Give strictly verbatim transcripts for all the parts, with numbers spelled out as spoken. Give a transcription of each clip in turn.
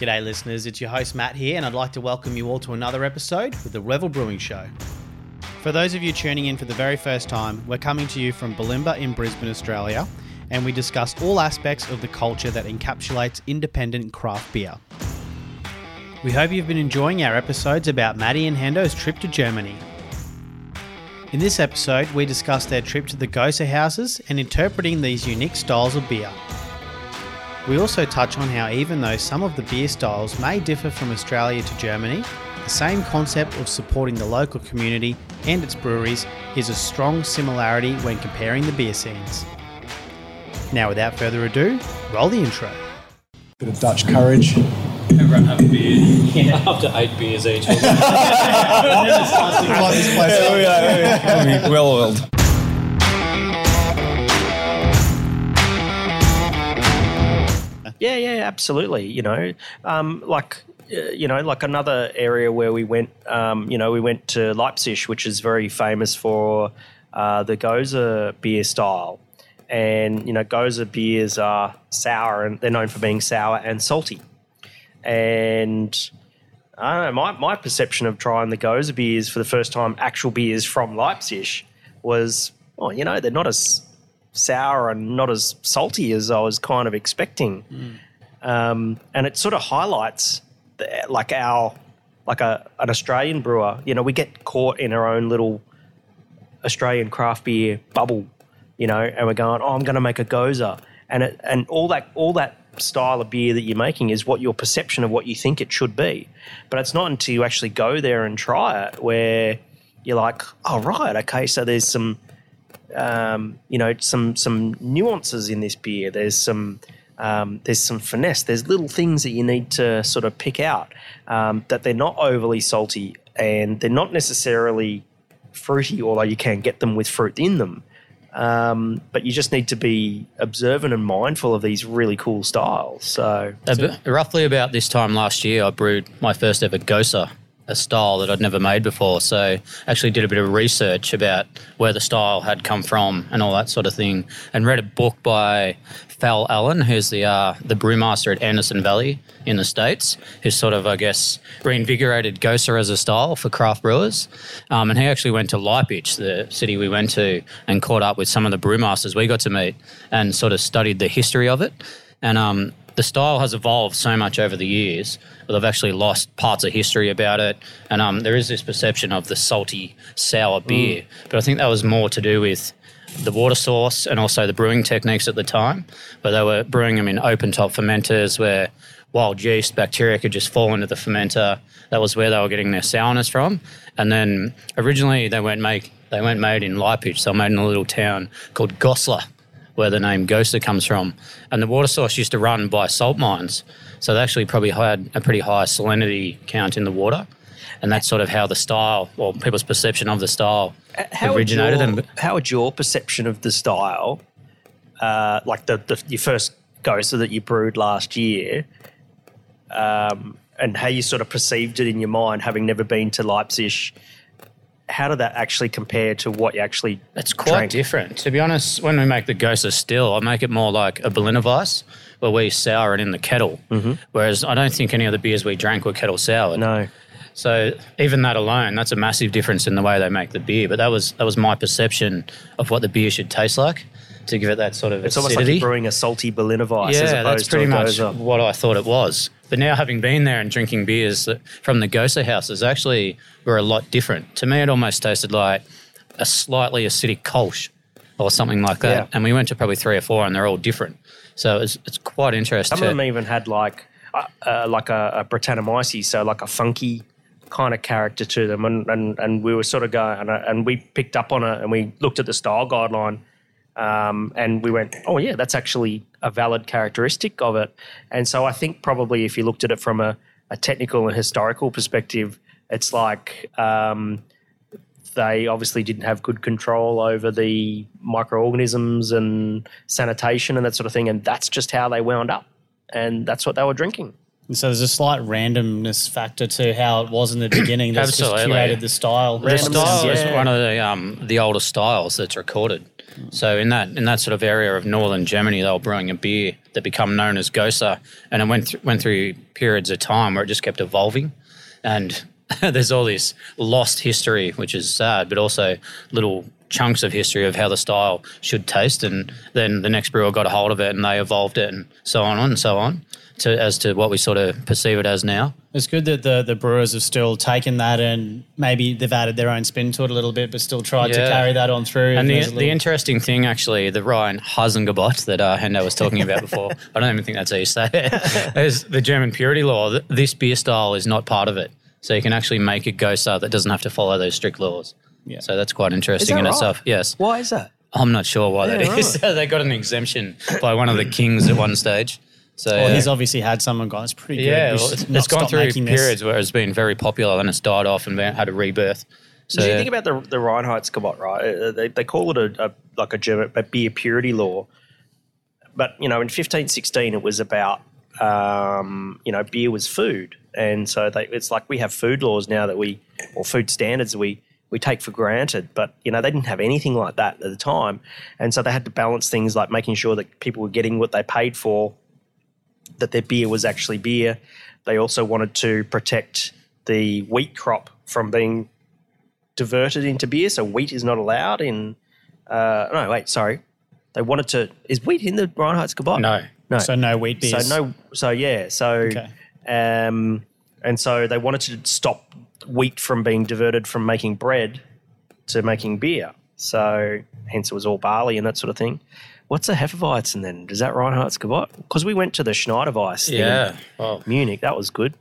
G'day listeners, it's your host Matt here, and I'd like to welcome you all to another episode with The Revel Brewing Show. For those of you tuning in for the very first time, we're coming to you from Balimba in Brisbane, Australia, and we discuss all aspects of the culture that encapsulates independent craft beer. We hope you've been enjoying our episodes about Matty and Hendo's trip to Germany. In this episode, we discuss their trip to the Gose houses and interpreting these unique styles of beer. We also touch on how even though some of the beer styles may differ from Australia to Germany, the same concept of supporting the local community and its breweries is a strong similarity when comparing the beer scenes. Now without further ado, roll the intro. Bit of Dutch courage. Everyone have a beer. Yeah. Up to eight beers each. Never starts to like this place. Here we are, here we are. Well oiled. Yeah, yeah, absolutely. You know, um, like, uh, you know, like another area where we went, um, you know, we went to Leipzig, which is very famous for uh, the Goza beer style. And, you know, Goza beers are sour and they're known for being sour and salty. And I don't know, my, my perception of trying the Goza beers for the first time, actual beers from Leipzig, was, well, you know, they're not as sour and not as salty as I was kind of expecting. Mm. Um, and it sort of highlights the, like our, like a, an Australian brewer, you know, we get caught in our own little Australian craft beer bubble, you know, and we're going, oh, I'm going to make a Goza. And it, and all that, all that style of beer that you're making is what your perception of what you think it should be. But it's not until you actually go there and try it where you're like, oh, right, okay, so there's some, Um, you know, some some nuances in this beer. There's some um, there's some finesse. There's little things that you need to sort of pick out, um, that they're not overly salty and they're not necessarily fruity, although you can get them with fruit in them. Um, but you just need to be observant and mindful of these really cool styles. So, so. Roughly about this time last year, I brewed my first ever Goza, a style that I'd never made before. So actually did a bit of research about where the style had come from and all that sort of thing, and read a book by Fal Allen, who's the uh, the brewmaster at Anderson Valley in the States, who sort of, I guess, reinvigorated Goza as a style for craft brewers. Um, and he actually went to Leipzig, the city we went to, and caught up with some of the brewmasters we got to meet and sort of studied the history of it. And um, the style has evolved so much over the years, but they've actually lost parts of history about it. And um, there is this perception of the salty, sour beer. Mm. But I think that was more to do with the water source and also the brewing techniques at the time. But they were brewing them in open-top fermenters where wild yeast, bacteria could just fall into the fermenter. That was where they were getting their sourness from. And then originally they weren't, make, they weren't made in Leipzig, so made in a little town called Goslar, where the name Gose comes from. And the water source used to run by salt mines, so they actually probably had a pretty high salinity count in the water, and that's sort of how the style, or people's perception of the style, uh, how originated. Your, and, how would your perception of the style, uh, like the, the your first Gose that you brewed last year, um, and how you sort of perceived it in your mind, having never been to Leipzig, how did that actually compare to what you actually drank? It's quite drank? different. To be honest, when we make the Goza still, I make it more like a Berliner Weiss, where we sour it in the kettle, mm-hmm. whereas I don't think any of the beers we drank were kettle soured. No. So even that alone, that's a massive difference in the way they make the beer. But that was that was my perception of what the beer should taste like, to give it that sort of it's acidity. It's almost like brewing a salty Berliner Weiss, yeah, as opposed that's pretty to much Goza. What I thought it was. But now, having been there and drinking beers from the Goza houses, actually were a lot different. To me, it almost tasted like a slightly acidic Kölsch or something like that. Yeah. And we went to probably three or four, and they're all different. So it's it's quite interesting. Some of them even had like uh, uh, like a, a Brettanomyces, so like a funky kind of character to them. And and, and we were sort of going, and, and we picked up on it, and we looked at the style guideline. Um, and we went, oh, yeah, that's actually a valid characteristic of it. And so I think probably if you looked at it from a, a technical and historical perspective, it's like um, they obviously didn't have good control over the microorganisms and sanitation and that sort of thing, and that's just how they wound up, and that's what they were drinking. So there's a slight randomness factor to how it was in the beginning that's just curated the style. The style is yeah. one of the, um, the oldest styles that's recorded. So in that in that sort of area of northern Germany, they were brewing a beer that became known as Goza, and it went th- went through periods of time where it just kept evolving, and there's all this lost history, which is sad, but also little chunks of history of how the style should taste, and then the next brewer got a hold of it and they evolved it and so on and so on to as to what we sort of perceive it as now. It's good that the, the brewers have still taken that and maybe they've added their own spin to it a little bit, but still tried yeah. to carry that on through. And, and the, little... the interesting thing, actually, the Reinheitsgebot that uh, Hendo was talking about before, I don't even think that's how you say it, is the German purity law. This beer style is not part of it. So you can actually make a Goza that doesn't have to follow those strict laws. Yeah. So that's quite interesting in right? itself. Yes. Why is that? I'm not sure why yeah, that is. Right. They got an exemption by one of the kings at one stage. So well, he's obviously had someone go, it's pretty good. Yeah, well, it's, it's gone through periods this. where it's been very popular and it's died off and been, had a rebirth. So, so you think about the the Reinheitsgebot, right? They they call it a, a like a German a beer purity law, but you know in fifteen sixteen it was about um, you know beer was food, and so they, it's like we have food laws now that we or food standards we. we take for granted, but, you know, they didn't have anything like that at the time. And so they had to balance things like making sure that people were getting what they paid for, that their beer was actually beer. They also wanted to protect the wheat crop from being diverted into beer, so wheat is not allowed in uh, – no, wait, sorry. They wanted to – is wheat in the Reinheitsgebot? No. No. So no wheat beers. So no – so, yeah. So okay. um, and so they wanted to stop – wheat from being diverted from making bread to making beer. So hence it was all barley and that sort of thing. What's a Hefeweizen then? Is that Reinheitsgebot? Because we went to the Schneiderweiss yeah. thing in oh. Munich. That was good.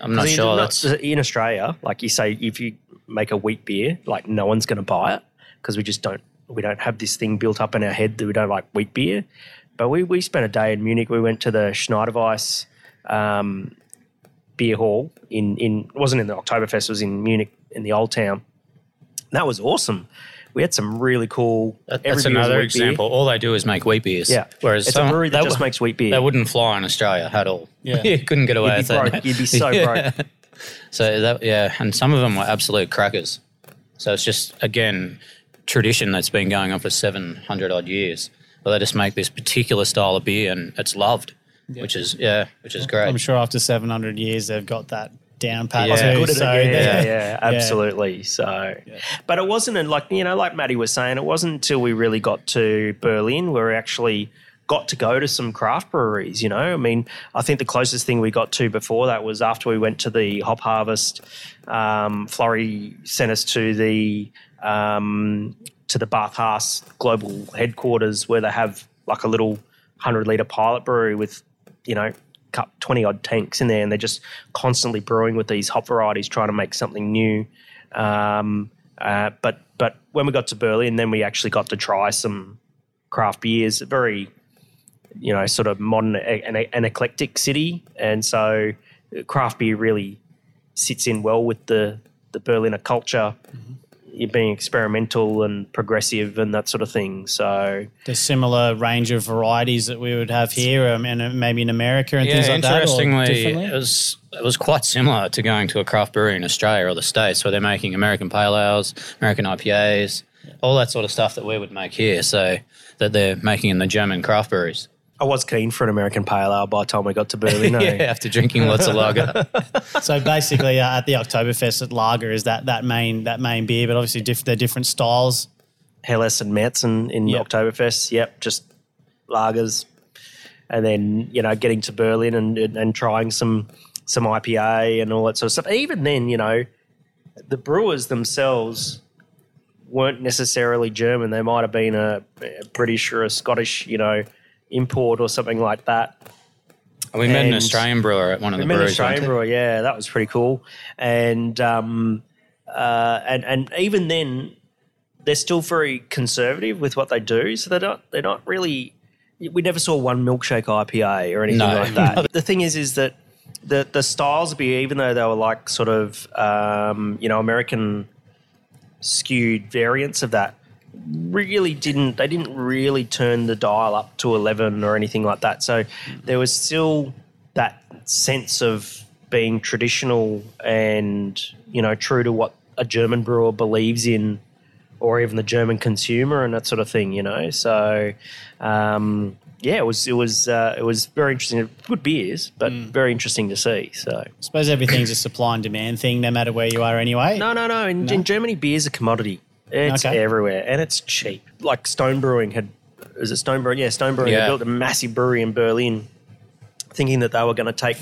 I'm not sure. Not, in Australia, like you say, if you make a wheat beer, like no one's going to buy it because we just don't we don't have this thing built up in our head that we don't like wheat beer. But we, we spent a day in Munich. We went to the Schneiderweiss um beer hall in, in – it wasn't in the Oktoberfest, it was in Munich in the old town. That was awesome. We had some really cool – That's another example. Beer. All they do is make wheat beers. Yeah. Whereas it's some, a brewery that, that just w- makes wheat beer. They wouldn't fly in Australia at all. Yeah. You couldn't get away with that. You'd be so yeah. broke. So, that yeah, and some of them were absolute crackers. So it's just, again, tradition that's been going on for seven hundred odd years. But they just make this particular style of beer and it's loved. Yeah. Which is yeah, which is great. I'm sure after seven hundred years they've got that down pat. Yeah, too, so yeah, yeah, yeah, absolutely. So, yeah. But it wasn't in like you know, like Matty was saying, it wasn't until we really got to Berlin where we actually got to go to some craft breweries. You know, I mean, I think the closest thing we got to before that was after we went to the Hop Harvest. Um, Florrie sent us to the um, to the Bauhaus global headquarters where they have like a little hundred-liter pilot brewery with you know, cup twenty-odd tanks in there, and they're just constantly brewing with these hop varieties trying to make something new. Um, uh, but but when we got to Berlin, then we actually got to try some craft beers, a very, you know, sort of modern and, and eclectic city. And so craft beer really sits in well with the, the Berliner culture. Mm-hmm. You're being experimental and progressive and that sort of thing. So the similar range of varieties that we would have here um, and maybe in America and yeah, things like that. Interestingly, it was, it was quite similar to going to a craft brewery in Australia or the States where they're making American pale ales, American I P As, yeah. all that sort of stuff that we would make here so that they're making in the German craft breweries. I was keen for an American pale ale by the time we got to Berlin. No? yeah, after drinking lots of lager. So basically, uh, at the Oktoberfest, lager is that that main that main beer, but obviously diff- they're different styles. Helles and Märzen in yep. Oktoberfest. Yep, just lagers, and then you know getting to Berlin and and trying some some I P A and all that sort of stuff. Even then, you know, the brewers themselves weren't necessarily German. They might have been a, a British or a Scottish, you know. import or something like that. We met and an Australian brewer at one of the breweries. We met an Australian brewer, yeah, that was pretty cool. And um, uh, and and even then, they're still very conservative with what they do. So they're not they're not really. We never saw one milkshake I P A or anything no. like that. The thing is, is that the the styles of beer, even though they were like sort of um, you know American skewed variants of that. Really didn't they didn't really turn the dial up to eleven or anything like that. So there was still that sense of being traditional and you know true to what a German brewer believes in or even the German consumer and that sort of thing, you know. So, um, yeah, it was it was uh, it was very interesting. Good beers, but mm. very interesting to see. So, I suppose everything's a supply and demand thing, no matter where you are, anyway. No, no, no. In, no. in Germany, beer's a commodity. It's okay. everywhere, and it's cheap. Like Stone Brewing had, is it Stone Brewing? Yeah, Stone Brewing yeah. had built a massive brewery in Berlin, thinking that they were going to take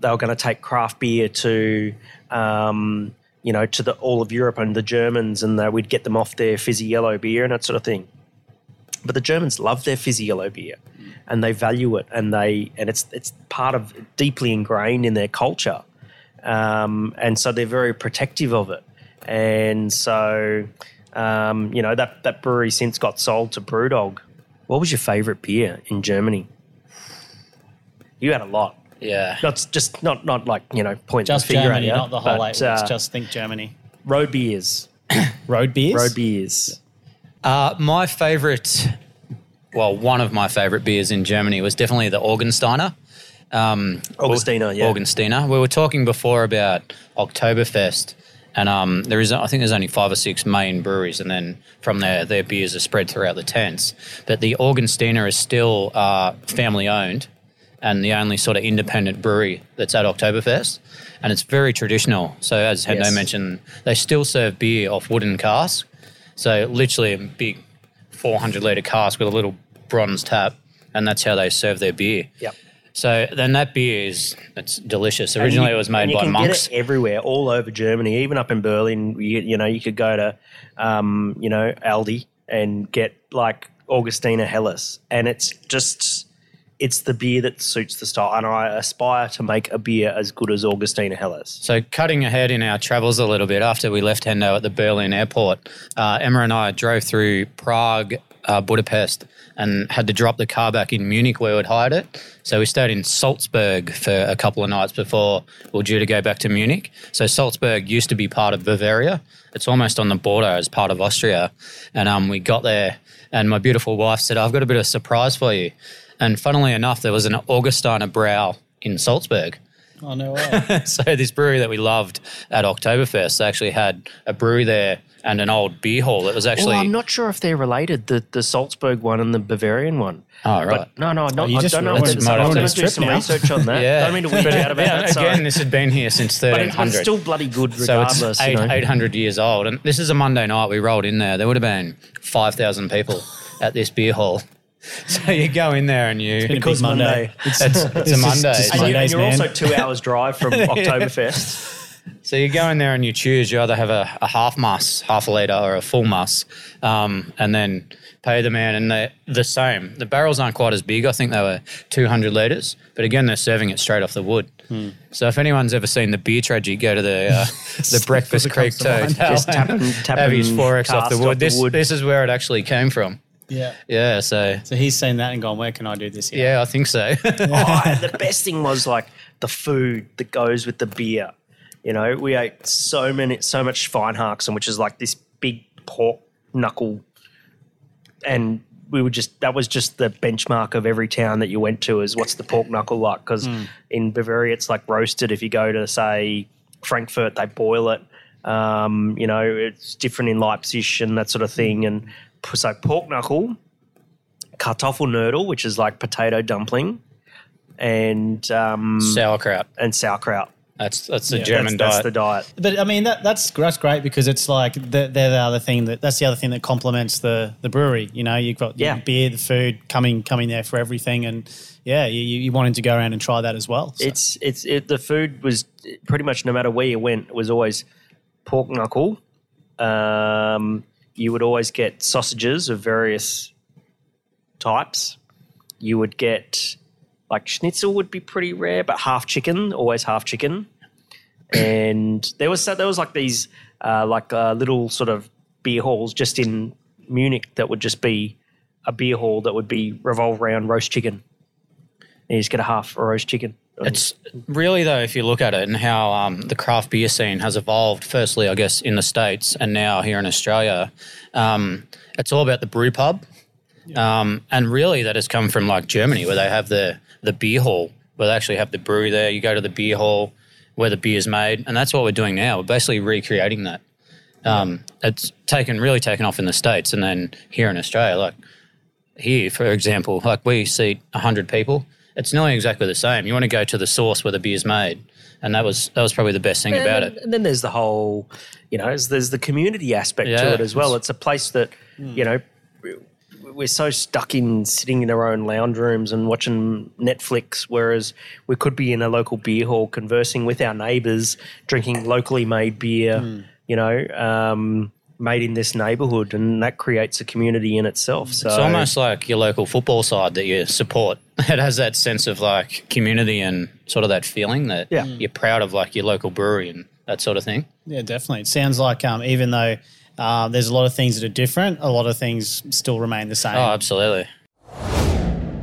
they were going to take craft beer to. Um, you know, to the all of Europe and the Germans, and uh, we'd get them off their fizzy yellow beer and that sort of thing. But the Germans love their fizzy yellow beer, and they value it, and they and it's it's part of deeply ingrained in their culture, um, and so they're very protective of it. And so, um, you know, that that brewery since got sold to BrewDog. What was your favourite beer in Germany? You had a lot. Yeah. Not just not not like, you know, point just the finger Germany, at you, not the whole eight. Uh, just think Germany. Road beers. Road beers? Road beers. Uh, my favourite, well, one of my favourite beers in Germany was definitely the Augustiner. Um, Augustiner, yeah. Augustiner. We were talking before about Oktoberfest, and um, there is, I think there's only five or six main breweries, and then from there their beers are spread throughout the tents. But the Augustiner is still uh, family-owned, and the only sort of independent brewery that's at Oktoberfest. And it's very traditional. So as Hendo yes. mentioned, they still serve beer off wooden casks. So literally a big four hundred litre cask with a little bronze tap, and that's how they serve their beer. Yep. So then that beer is it's delicious. Originally you, it was made by monks. You can get it everywhere, all over Germany, even up in Berlin. You, you know, you could go to, um, you know, Aldi and get like Augustiner Helles, and it's just... It's the beer that suits the style, and I aspire to make a beer as good as Augustiner Helles. So cutting ahead in our travels a little bit, after we left Hendo at the Berlin airport, uh, Emma and I drove through Prague, uh, Budapest, and had to drop the car back in Munich where we'd hired it. So we stayed in Salzburg for a couple of nights before we were due to go back to Munich. So Salzburg used to be part of Bavaria. It's almost on the border as part of Austria. And um, we got there, and my beautiful wife said, I've got a bit of a surprise for you. And funnily enough, there was an Augustiner Bräu in Salzburg. Oh, no way. So this brewery that we loved at Oktoberfest actually had a brewery there and an old beer hall. It was actually... Well, I'm not sure if they're related, the, the Salzburg one and the Bavarian one. Oh, right. But no, no, not, oh, I don't know. That's I'm going to do some now. research on that. Yeah. I don't mean to weird out about yeah, that. Sorry. Again, this has been here since thirteen hundred. But it's still bloody good regardless. So it's eight, you know? eight hundred years old. And this is a Monday night. We rolled in there. There would have been five thousand people at this beer hall. So you go in there and you... It's because Monday. Monday. It's, it's, it's, it's a Monday. Just, just Mondays, and you're man. also two hours drive from Oktoberfest. So you go in there and you choose. You either have a, a half mass, half a litre, or a full mass, um, and then pay the man. And they're the same. The barrels aren't quite as big. I think they were two hundred litres. But again, they're serving it straight off the wood. Hmm. So if anyone's ever seen the beer tragedy, go to the uh, the Breakfast Creek Toad. Just tap and have his forex off the wood. Off this, the wood. This is where it actually came from. Yeah. Yeah, so... So he's seen that and gone, where can I do this here? Yeah, I think so. Oh, and the best thing was, like, the food that goes with the beer. You know, we ate so many, so much Feinhaxen, which is like this big pork knuckle, and we were just... That was just the benchmark of every town that you went to is what's the pork knuckle like, because mm. in Bavaria it's, like, roasted. If you go to, say, Frankfurt, they boil it. Um, you know, it's different in Leipzig and that sort of thing, and... So pork knuckle, Kartoffelnödel, which is like potato dumpling, and um, sauerkraut. And sauerkraut. That's that's the yeah, German that's, diet. That's the diet. But I mean that that's that's great because it's like they're the other thing that that's the other thing that complements the, the brewery. You know, you've got yeah. the beer, the food coming coming there for everything, and yeah, you you wanted to go around and try that as well. So. It's it's it, the food was pretty much no matter where you went, it was always pork knuckle. Um, You would always get sausages of various types. You would get, like, schnitzel would be pretty rare, but half chicken, always half chicken. And there was there was like these uh, like uh, little sort of beer halls just in Munich that would just be a beer hall that would be revolve around roast chicken. And you just get a half a roast chicken. It's really, though, if you look at it and how um, the craft beer scene has evolved, firstly, I guess, in the States and now here in Australia, um, it's all about the brew pub. Yeah. Um, and really that has come from, like, Germany where they have the, the beer hall, where they actually have the brewery there. You go to the beer hall where the beer is made, and that's what we're doing now. We're basically recreating that. Um, it's taken really taken off in the States, and then here in Australia, like here, for example, like we seat one hundred people. It's nearly exactly the same. You want to go to the source where the beer's made, and that was that was probably the best thing and, about it. And then there's the whole, you know, there's the community aspect yeah, to it as well. It's, it's a place that, mm. you know, we're so stuck in sitting in our own lounge rooms and watching Netflix, whereas we could be in a local beer hall conversing with our neighbours, drinking locally made beer, mm. you know, um, made in this neighbourhood, and that creates a community in itself. So it's almost like your local football side that you support. It has that sense of like community and sort of that feeling that yeah. you're proud of, like your local brewery and that sort of thing. Yeah, definitely. It sounds like um, even though uh, there's a lot of things that are different, a lot of things still remain the same. Oh, absolutely.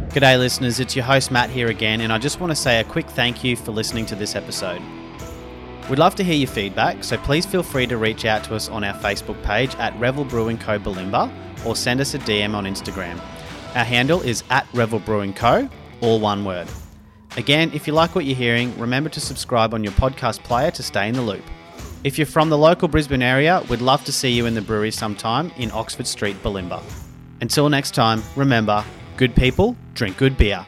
G'day listeners, it's your host Matt here again, and I just want to say a quick thank you for listening to this episode. We'd love to hear your feedback, so please feel free to reach out to us on our Facebook page at Revel Brewing Co Balimba, or send us a D M on Instagram. Our handle is at Revel Brewing Co, all one word. Again, if you like what you're hearing, remember to subscribe on your podcast player to stay in the loop. If you're from the local Brisbane area, we'd love to see you in the brewery sometime in Oxford Street, Balimba. Until next time, remember, good people drink good beer.